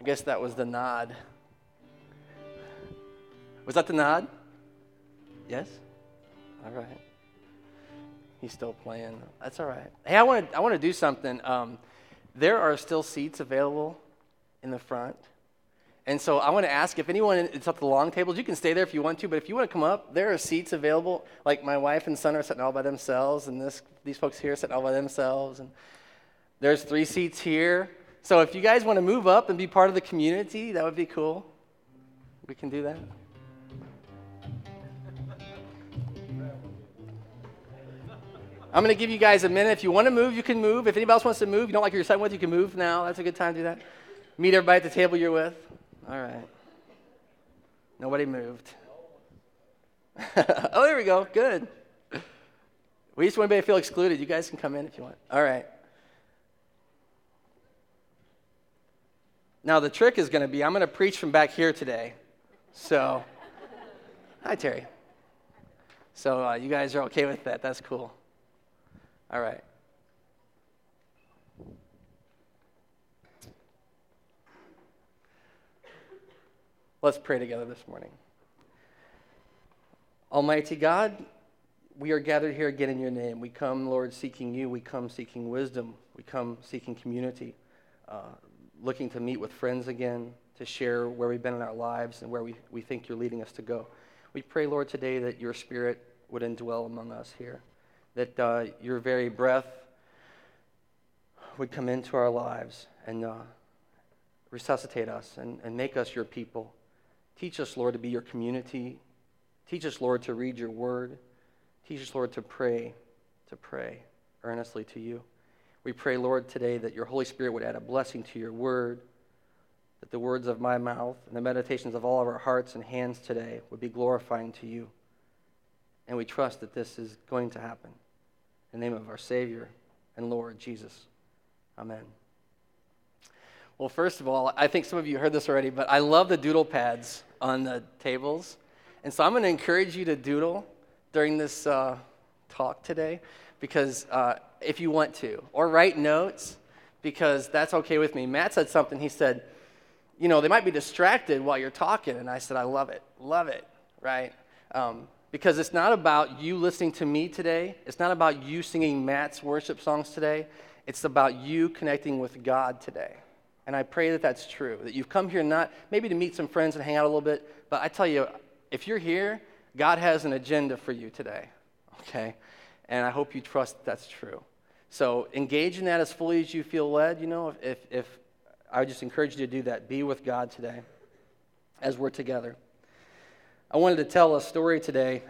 I guess that was the nod. Was that the nod? Yes? All right. He's still playing. That's all right. Hey, I want to do something. There are still seats available in the front. And so I want to ask if anyone, it's at the long tables, you can stay there if you want to, but if you want to come up, there are seats available. Like my wife and son are sitting all by themselves, and these folks here are sitting all by themselves. And there's 3 seats here. So if you guys want to move up and be part of the community, that would be cool. We can do that. I'm going to give you guys a minute. If you want to move, you can move. If anybody else wants to move, you don't like who you're sitting with, you can move now. That's a good time to do that. Meet everybody at the table you're with. All right. Nobody moved. Oh, there we go. Good. We just want everybody to feel excluded. You guys can come in if you want. All right. Now, the trick is going to be I'm going to preach from back here today. So, hi, Terry. So you guys are okay with that. That's cool. All right. Let's pray together this morning. Almighty God, we are gathered here again in your name. We come, Lord, seeking you. We come seeking wisdom. We come seeking community, looking to meet with friends again, to share where we've been in our lives and where we think you're leading us to go. We pray, Lord, today that your Spirit would indwell among us here, that your very breath would come into our lives and resuscitate us and make us your people. Teach us, Lord, to be your community. Teach us, Lord, to read your word. Teach us, Lord, to pray earnestly to you. We pray, Lord, today that your Holy Spirit would add a blessing to your word, that the words of my mouth and the meditations of all of our hearts and hands today would be glorifying to you. And we trust that this is going to happen. In the name of our Savior and Lord Jesus. Amen. Well, first of all, I think some of you heard this already, but I love the doodle pads on the tables. And so I'm going to encourage you to doodle during this talk today, because if you want to, or write notes, because that's okay with me. Matt said something. He said, you know, they might be distracted while you're talking. And I said, I love it, right? Because it's not about you listening to me today. It's not about you singing Matt's worship songs today. It's about you connecting with God today. And I pray that that's true, that you've come here not maybe to meet some friends and hang out a little bit, but I tell you, if you're here, God has an agenda for you today, okay? And I hope you trust that's true. So engage in that as fully as you feel led. You know, if I would just encourage you to do that. Be with God today as we're together. I wanted to tell a story today.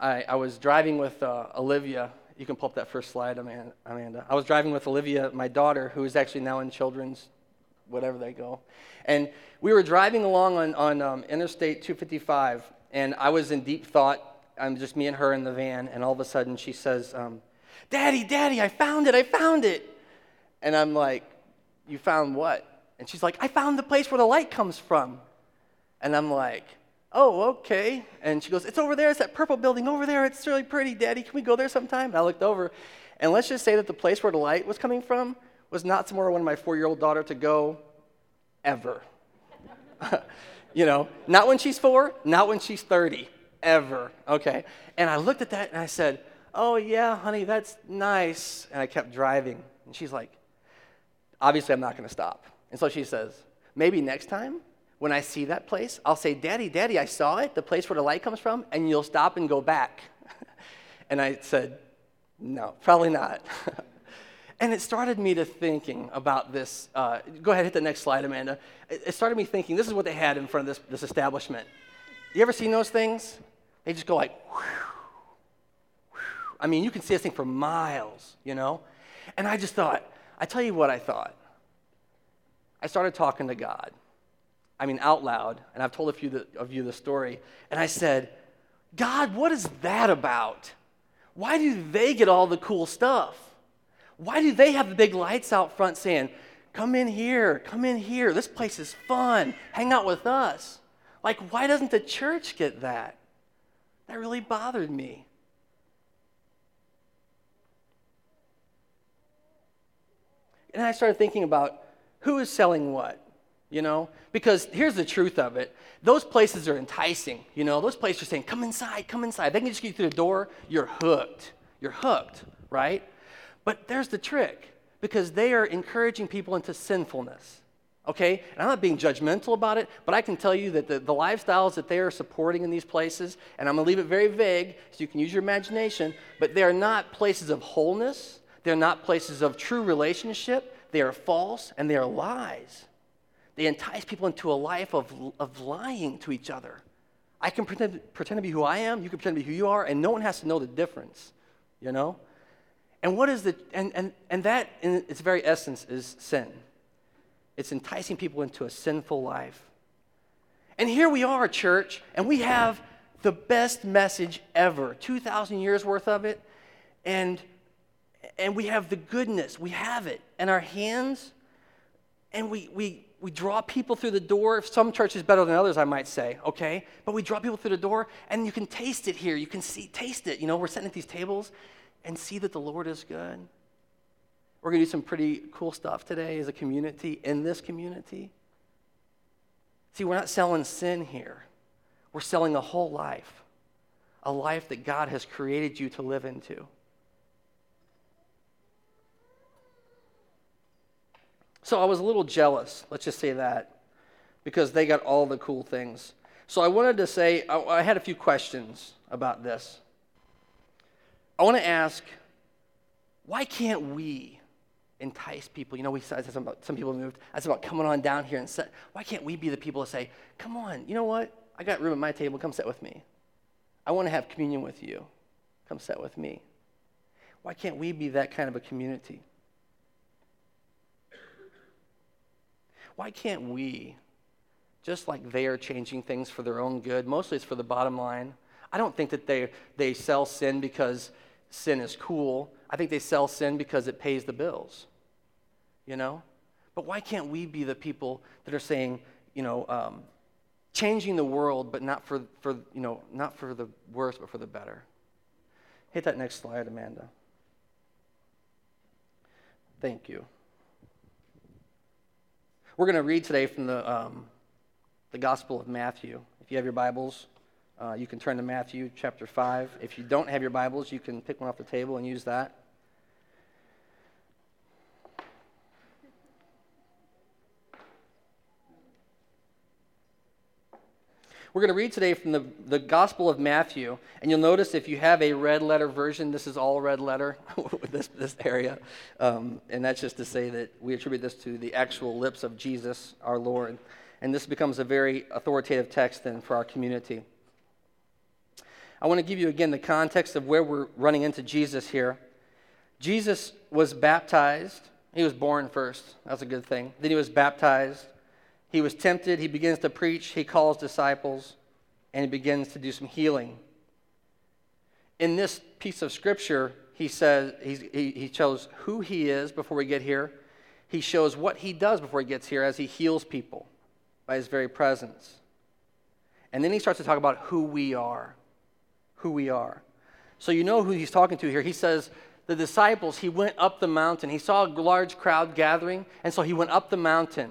I was driving with Olivia. You can pull up that first slide, Amanda. I was driving with Olivia, my daughter, who is actually now in children's, whatever they go. And we were driving along on Interstate 255, and I was in deep thought. I'm just me and her in the van, and all of a sudden she says, Daddy, I found it. And I'm like, you found what? And she's like, I found the place where the light comes from. And I'm like, oh, okay. And she goes, it's over there. It's that purple building over there. It's really pretty, Daddy. Can we go there sometime? And I looked over. And let's just say that the place where the light was coming from was not somewhere I wanted my 4-year-old daughter to go ever. You know, not when she's 4, not when she's 30, ever. Okay. And I looked at that and I said, oh, yeah, honey, that's nice. And I kept driving. And she's like, obviously, I'm not going to stop. And so she says, maybe next time, when I see that place, I'll say, Daddy, I saw it, the place where the light comes from, and you'll stop and go back. And I said, no, probably not. And it started me to thinking about this. Go ahead, hit the next slide, Amanda. It started me thinking, this is what they had in front of this establishment. You ever seen those things? They just go like, whew, whew. I mean, you can see this thing for miles, you know? And I just thought, I tell you what I thought. I started talking to God. I mean, out loud, and I've told a few of you the story, and I said, God, what is that about? Why do they get all the cool stuff? Why do they have the big lights out front saying, come in here, this place is fun, hang out with us? Like, why doesn't the church get that? That really bothered me. And I started thinking about who is selling what, you know? Because here's the truth of it. Those places are enticing, you know? Those places are saying, come inside, come inside. They can just get you through the door. You're hooked. You're hooked, right? But there's the trick, because they are encouraging people into sinfulness, okay? And I'm not being judgmental about it, but I can tell you that the lifestyles that they are supporting in these places, and I'm going to leave it very vague so you can use your imagination, but they are not places of wholeness. They're not places of true relationship. They are false, and they are lies. They entice people into a life of lying to each other. I can pretend to be who I am, you can pretend to be who you are, and no one has to know the difference, you know? And what is the, and that in its very essence is sin. It's enticing people into a sinful life. And here we are, church, and we have the best message ever, 2,000 years worth of it, and we have the goodness, we have it in our hands, and we draw people through the door. Some churches better than others, I might say, okay? But we draw people through the door, and you can taste it here. You can see, taste it. You know, we're sitting at these tables and see that the Lord is good. We're going to do some pretty cool stuff today as a community, in this community. See, we're not selling sin here. We're selling a whole life, a life that God has created you to live into. So I was a little jealous, let's just say that, because they got all the cool things. So I wanted to say, I had a few questions about this. I want to ask, why can't we entice people? You know, we said something about some people moved. I said about coming on down here and sit. Why can't we be the people to say, come on, you know what? I got room at my table. Come sit with me. I want to have communion with you. Come sit with me. Why can't we be that kind of a community? Why can't we, just like they are changing things for their own good, mostly it's for the bottom line. I don't think that they sell sin because sin is cool. I think they sell sin because it pays the bills, you know? But why can't we be the people that are saying, you know, changing the world, but not for you know, not for the worse, but for the better? Hit that next slide, Amanda. Thank you. We're going to read today from the Gospel of Matthew. If you have your Bibles, you can turn to Matthew chapter 5. If you don't have your Bibles, you can pick one off the table and use that. We're going to read today from the Gospel of Matthew, and you'll notice if you have a red letter version, this is all red letter, this area, and that's just to say that we attribute this to the actual lips of Jesus, our Lord, and this becomes a very authoritative text then for our community. I want to give you again the context of where we're running into Jesus here. Jesus was baptized. He was born first. That's a good thing. Then he was baptized. He was tempted, he begins to preach, he calls disciples, and he begins to do some healing. In this piece of scripture, he says, he shows who he is before we get here. He shows what he does before he gets here as he heals people by his very presence. And then he starts to talk about who we are, who we are. So you know who he's talking to here. He says, the disciples, he went up the mountain. He saw a large crowd gathering, and so he went up the mountain.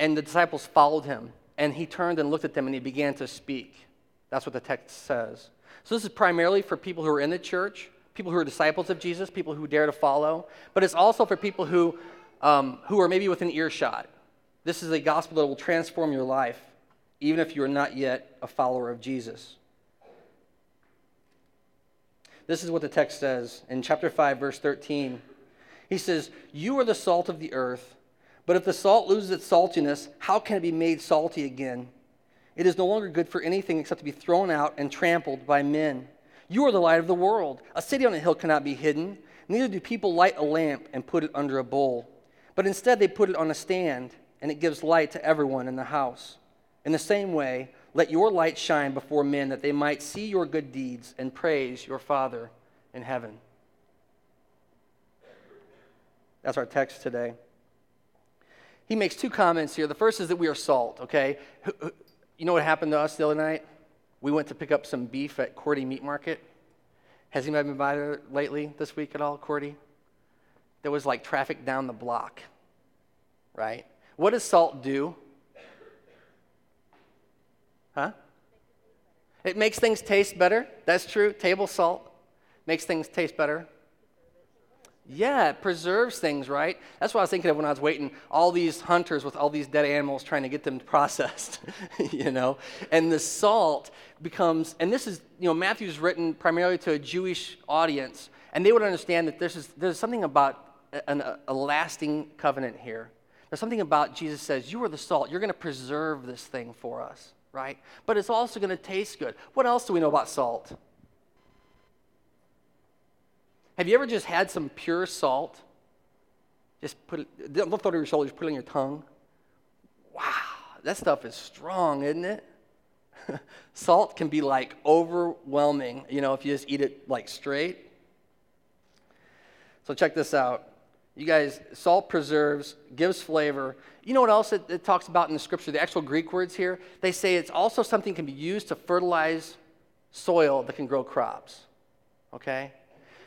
And the disciples followed him, and he turned and looked at them, and he began to speak. That's what the text says. So this is primarily for people who are in the church, people who are disciples of Jesus, people who dare to follow, but it's also for people who are maybe within earshot. This is a gospel that will transform your life, even if you are not yet a follower of Jesus. This is what the text says in chapter 5, verse 13. He says, "You are the salt of the earth, but if the salt loses its saltiness, how can it be made salty again? It is no longer good for anything except to be thrown out and trampled by men. You are the light of the world. A city on a hill cannot be hidden. Neither do people light a lamp and put it under a bowl. But instead they put it on a stand, and it gives light to everyone in the house. In the same way, let your light shine before men, that they might see your good deeds and praise your Father in heaven." That's our text today. He makes two comments here. The first is that we are salt, okay? You know what happened to us the other night? We went to pick up some beef at Cordy Meat Market. Has anybody been by there lately, this week at all, Cordy? There was like traffic down the block. right? What does salt do? Huh? It makes things taste better. That's true. Table salt makes things taste better. Yeah, it preserves things, right? That's what I was thinking of when I was waiting. All these hunters with all these dead animals trying to get them processed, you know? And the salt becomes, and this is, you know, Matthew's written primarily to a Jewish audience, and they would understand that there's something about a lasting covenant here. There's something about Jesus says, you are the salt. You're going to preserve this thing for us, right? But it's also going to taste good. What else do we know about salt? Have you ever just had some pure salt? Just put it, don't throw it on your shoulders, put it on your tongue. Wow, that stuff is strong, isn't it? Salt can be like overwhelming, you know, if you just eat it like straight. So check this out. You guys, salt preserves, gives flavor. You know what else it talks about in the scripture? The actual Greek words here, they say it's also something can be used to fertilize soil that can grow crops, okay?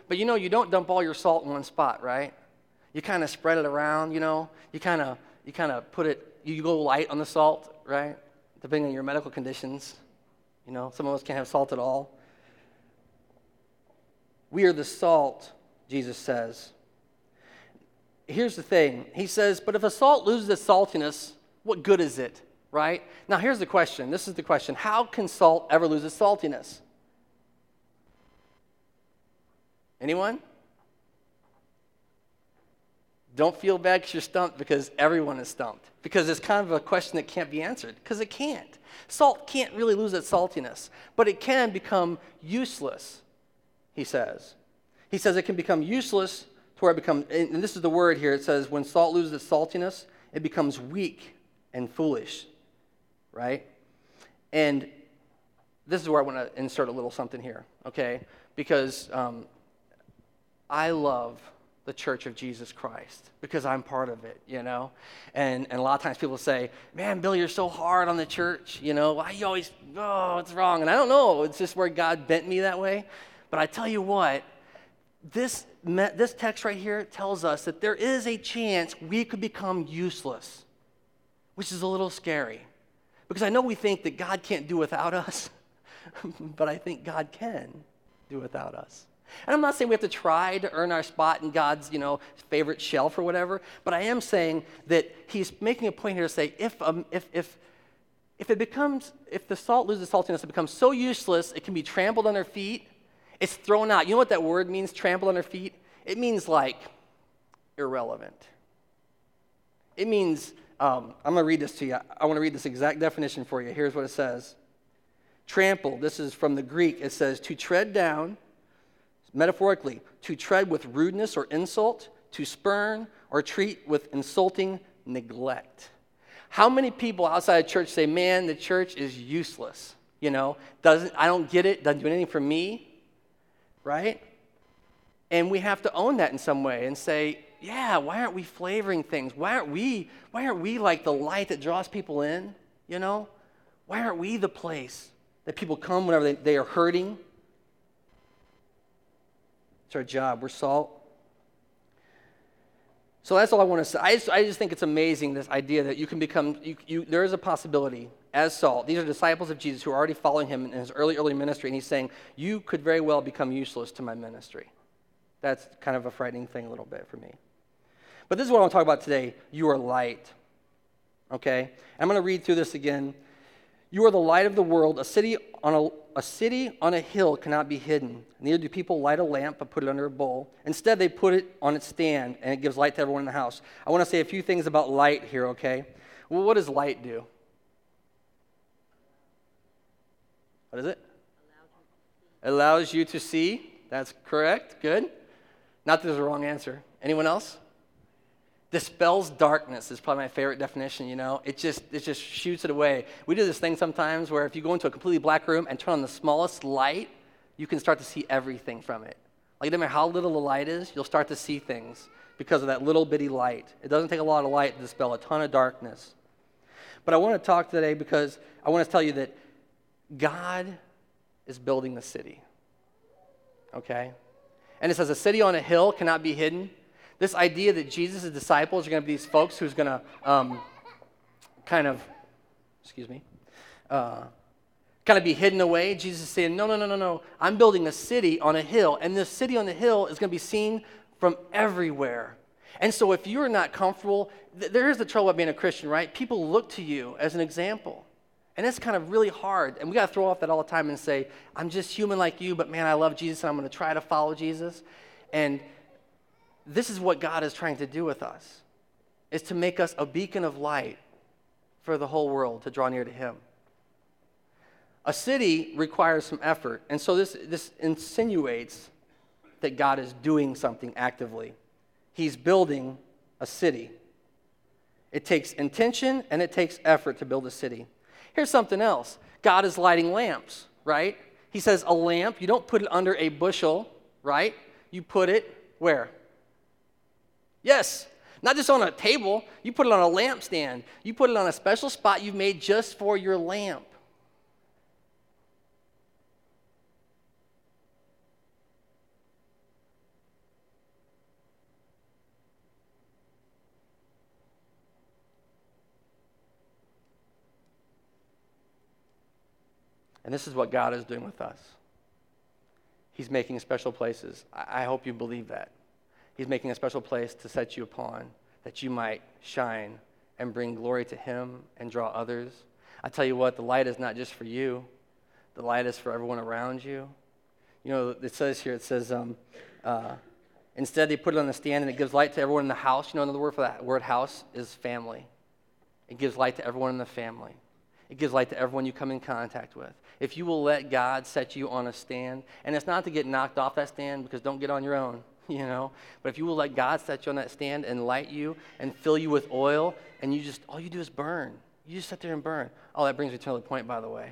But you know, you don't dump all your salt in one spot, right? You kind of spread it around, you know? You kind of put it, you go light on the salt, right? Depending on your medical conditions. You know, some of us can't have salt at all. We are the salt, Jesus says. Here's the thing. He says, but if a salt loses its saltiness, what good is it, right? Now, here's the question. This is the question. How can salt ever lose its saltiness? Anyone? Don't feel bad because you're stumped, because everyone is stumped. Because it's kind of a question that can't be answered, because it can't. Salt can't really lose its saltiness, but it can become useless, he says. He says it can become useless to where it becomes, and this is the word here, it says when salt loses its saltiness, it becomes weak and foolish, right? And this is where I want to insert a little something here, okay? Because I love the Church of Jesus Christ because I'm part of it, you know? And a lot of times people say, man, Bill, you're so hard on the church, you know? Why you always, oh, it's wrong? And I don't know. It's just where God bent me that way. But I tell you what, this text right here tells us that there is a chance we could become useless, which is a little scary. Because I know we think that God can't do without us, but I think God can do without us. And I'm not saying we have to try to earn our spot in God's, you know, favorite shelf or whatever, but I am saying that he's making a point here to say if the salt loses saltiness, it becomes so useless it can be trampled on their feet. It's thrown out. You know what that word means, trampled on their feet? It means like irrelevant. It means I'm going to read this to you. I want to read this exact definition for you. Here's what it says: trample. This is from the Greek. It says to tread down. Metaphorically, to tread with rudeness or insult, to spurn or treat with insulting neglect. How many people outside of church say, man, the church is useless, you know? I don't get it, doesn't do anything for me, right? And we have to own that in some way and say, yeah, why aren't we flavoring things? Why aren't we like the light that draws people in, you know? Why aren't we the place that people come whenever they are hurting? It's our job. We're salt. So that's all I want to say. I just think it's amazing, this idea that you can become, there is a possibility as salt. These are disciples of Jesus who are already following him in his early ministry, and he's saying, you could very well become useless to my ministry. That's kind of a frightening thing a little bit for me. But this is what I want to talk about today. You are light. Okay? I'm going to read through this again. You are the light of the world. A city on a hill cannot be hidden. Neither do people light a lamp but put it under a bowl. Instead, they put it on its stand, and it gives light to everyone in the house. I want to say a few things about light here, okay? Well, what does light do? What is it? It allows you to see. That's correct. Good. Not that there's a wrong answer. Anyone else? Dispels darkness is probably my favorite definition, you know. It just shoots it away. We do this thing sometimes where if you go into a completely black room and turn on the smallest light, you can start to see everything from it. Like, it doesn't matter how little the light is, you'll start to see things because of that little bitty light. It doesn't take a lot of light to dispel a ton of darkness. But I want to talk today because I want to tell you that God is building the city, okay? And it says a city on a hill cannot be hidden. This idea that Jesus' disciples are going to be these folks who's going to kind of be hidden away. Jesus is saying, no. I'm building a city on a hill, and this city on the hill is going to be seen from everywhere. And so if you're not comfortable, there is the trouble about being a Christian, right? People look to you as an example. And that's kind of really hard. And we got to throw off that all the time and say, I'm just human like you, but man, I love Jesus and I'm going to try to follow Jesus. And this is what God is trying to do with us, is to make us a beacon of light for the whole world to draw near to him. A city requires some effort. And so this insinuates that God is doing something actively. He's building a city. It takes intention and it takes effort to build a city. Here's something else. God is lighting lamps, right? He says a lamp, you don't put it under a bushel, right? You put it where? Yes, not just on a table. You put it on a lampstand. You put it on a special spot you've made just for your lamp. And this is what God is doing with us. He's making special places. I hope you believe that. He's making a special place to set you upon, that you might shine and bring glory to him and draw others. I tell you what, the light is not just for you. The light is for everyone around you. You know, it says here, instead they put it on the stand and it gives light to everyone in the house. You know, another word for that word house is family. It gives light to everyone in the family. It gives light to everyone you come in contact with. If you will let God set you on a stand, and it's not to get knocked off that stand, because don't get on your own, you know. But if you will let God set you on that stand and light you and fill you with oil, and you just, all you do is burn. You just sit there and burn. Oh, that brings me to another point, by the way.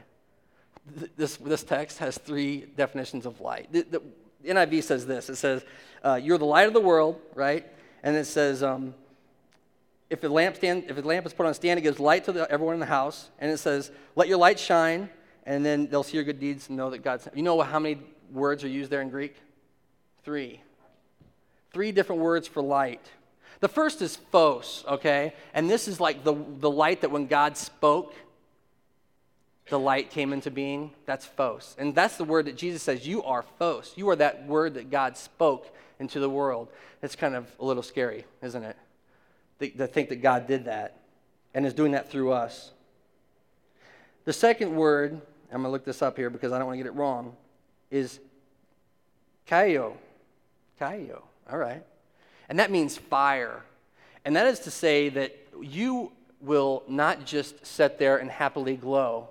This text has three definitions of light. The NIV says this. It says, you're the light of the world, right? And it says, If a lamp is put on a stand, it gives light to everyone in the house. And it says, let your light shine, and then they'll see your good deeds and know that God's... You know how many words are used there in Greek? Three. Three different words for light. The first is phos, okay? And this is like the light that when God spoke, the light came into being. That's phos. And that's the word that Jesus says, you are phos. You are that word that God spoke into the world. It's kind of a little scary, isn't it? To think that God did that and is doing that through us. The second word, I'm going to look this up here because I don't want to get it wrong, is kaio. Kaio, all right. And that means fire. And that is to say that you will not just sit there and happily glow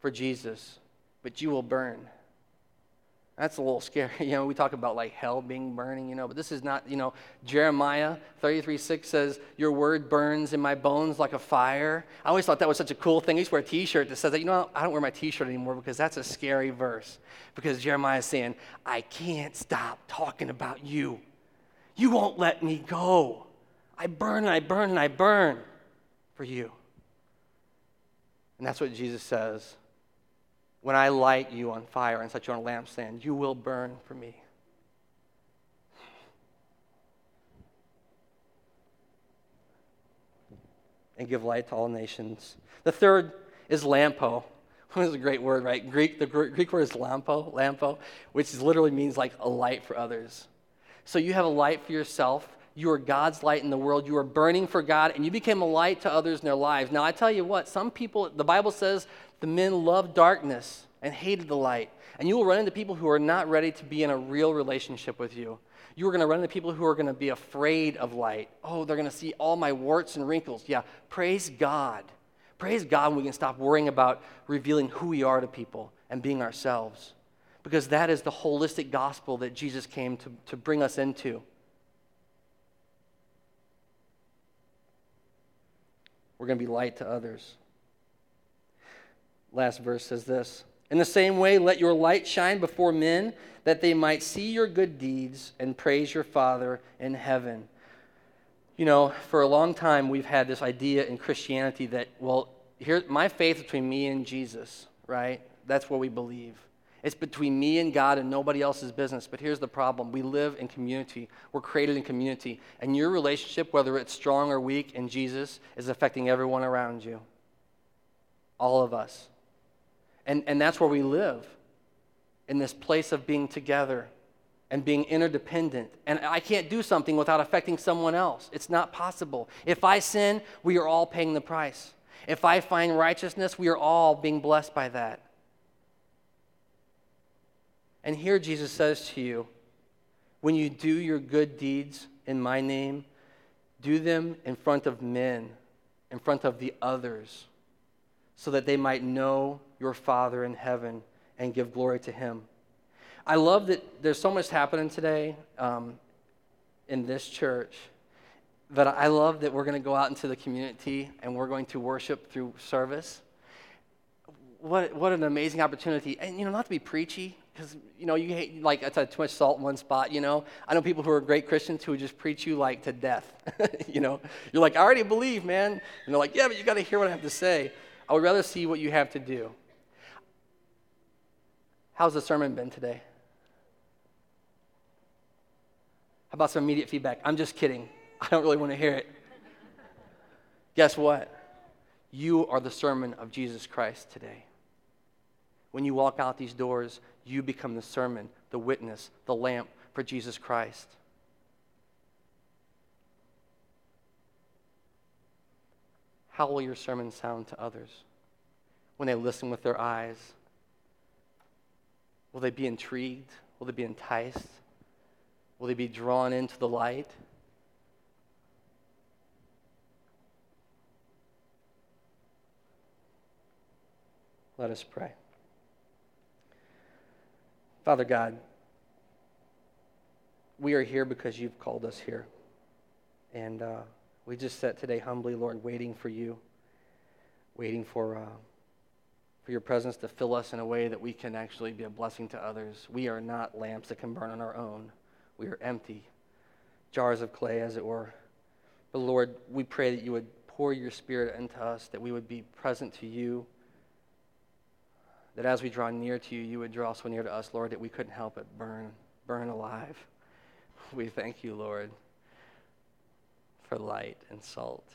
for Jesus, but you will burn. That's a little scary. You know, we talk about like hell being burning, you know, but this is not, you know, Jeremiah 33:6 says, your word burns in my bones like a fire. I always thought that was such a cool thing. I used to wear a t-shirt that says that, you know, I don't wear my t-shirt anymore because that's a scary verse. Because Jeremiah is saying, I can't stop talking about you. You won't let me go. I burn and I burn and I burn for you. And that's what Jesus says. When I light you on fire and set you on a lampstand, you will burn for me. And give light to all nations. The third is lampo. This is a great word, right? The Greek word is lampo, which literally means like a light for others. So you have a light for yourself. You are God's light in the world. You are burning for God, and you became a light to others in their lives. Now, I tell you what, some people, the Bible says, the men loved darkness and hated the light. And you will run into people who are not ready to be in a real relationship with you. You are going to run into people who are going to be afraid of light. Oh, they're going to see all my warts and wrinkles. Yeah, praise God. Praise God when we can stop worrying about revealing who we are to people and being ourselves. Because that is the holistic gospel that Jesus came to bring us into. We're going to be light to others. Last verse says this. In the same way, let your light shine before men, that they might see your good deeds and praise your Father in heaven. You know, for a long time, we've had this idea in Christianity that, well, here's my faith between me and Jesus, right? That's what we believe. It's between me and God and nobody else's business. But here's the problem. We live in community. We're created in community. And your relationship, whether it's strong or weak in Jesus, is affecting everyone around you. All of us. And that's where we live. In this place of being together and being interdependent. And I can't do something without affecting someone else. It's not possible. If I sin, we are all paying the price. If I find righteousness, we are all being blessed by that. And here Jesus says to you, when you do your good deeds in my name, do them in front of men, in front of the others, so that they might know your Father in heaven and give glory to him. I love that there's so much happening today in this church, but I love that we're going to go out into the community and we're going to worship through service. What an amazing opportunity. And, not to be preachy, because, you hate, like, I said, too much salt in one spot, I know people who are great Christians who would just preach you, like, to death, You're like, I already believe, man. And they're like, yeah, but you got to hear what I have to say. I would rather see what you have to do. How's the sermon been today? How about some immediate feedback? I'm just kidding. I don't really want to hear it. Guess what? You are the sermon of Jesus Christ today. When you walk out these doors, you become the sermon, the witness, the lamp for Jesus Christ. How will your sermon sound to others? When they listen with their eyes, will they be intrigued? Will they be enticed? Will they be drawn into the light? Let us pray. Father God, we are here because you've called us here. And we just sat today humbly, Lord, waiting for you, waiting for your presence to fill us in a way that we can actually be a blessing to others. We are not lamps that can burn on our own. We are empty, jars of clay, as it were. But Lord, we pray that you would pour your Spirit into us, that we would be present to you, that as we draw near to you, you would draw so near to us, Lord, that we couldn't help but burn alive. We thank you, Lord, for light and salt.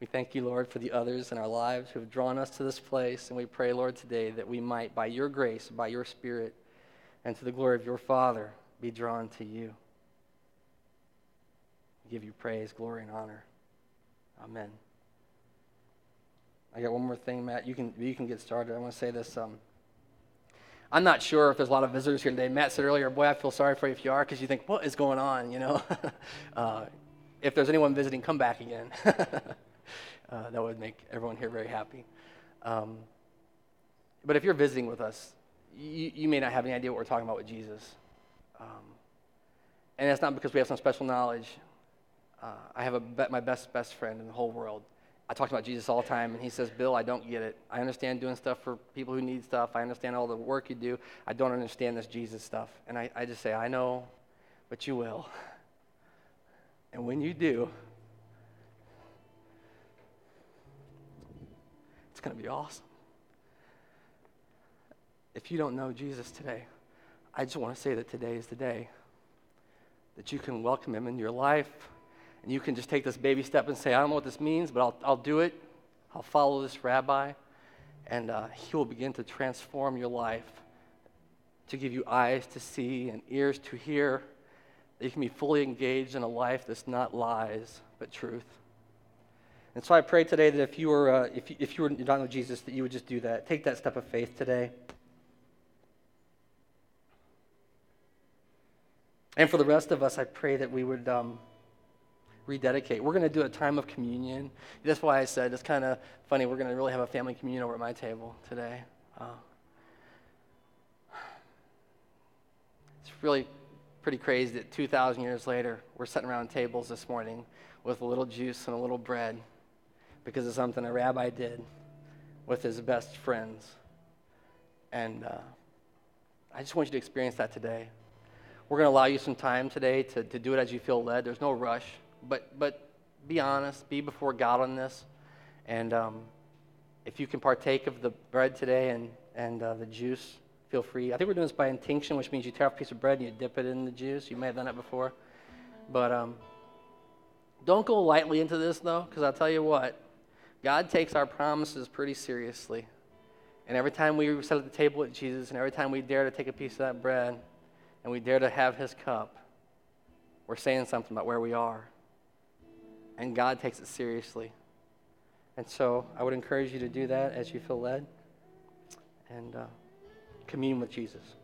We thank you, Lord, for the others in our lives who have drawn us to this place, and we pray, Lord, today that we might, by your grace, by your Spirit, and to the glory of your Father, be drawn to you. We give you praise, glory, and honor. Amen. I got one more thing, Matt. You can get started. I want to say this. I'm not sure if there's a lot of visitors here today. Matt said earlier, boy, I feel sorry for you if you are, because you think, what is going on, If there's anyone visiting, come back again. That would make everyone here very happy. But if you're visiting with us, you may not have any idea what we're talking about with Jesus. And that's not because we have some special knowledge. I have my best friend in the whole world. I talk about Jesus all the time, and he says, Bill, I don't get it. I understand doing stuff for people who need stuff. I understand all the work you do. I don't understand this Jesus stuff. And I just say, I know, but you will. And when you do, going to be awesome. If you don't know Jesus today, I just want to say that today is the day that you can welcome him into your life, and you can just take this baby step and say, I don't know what this means, but I'll do it. I'll follow this rabbi, and he will begin to transform your life, to give you eyes to see and ears to hear, that you can be fully engaged in a life that's not lies, but truth. And so I pray today that if you don't know Jesus, that you would just do that. Take that step of faith today. And for the rest of us, I pray that we would rededicate. We're going to do a time of communion. That's why I said it's kind of funny. We're going to really have a family communion over at my table today. It's really pretty crazy that 2,000 years later, we're sitting around tables this morning with a little juice and a little bread, because of something a rabbi did with his best friends. And I just want you to experience that today. We're going to allow you some time today to do it as you feel led. There's no rush, but be honest, be before God on this. And if you can partake of the bread today and the juice, feel free. I think we're doing this by intinction, which means you tear off a piece of bread and you dip it in the juice. You may have done that before. But don't go lightly into this, though, because I'll tell you what. God takes our promises pretty seriously. And every time we sit at the table with Jesus, and every time we dare to take a piece of that bread, and we dare to have his cup, we're saying something about where we are. And God takes it seriously. And so I would encourage you to do that as you feel led. And commune with Jesus.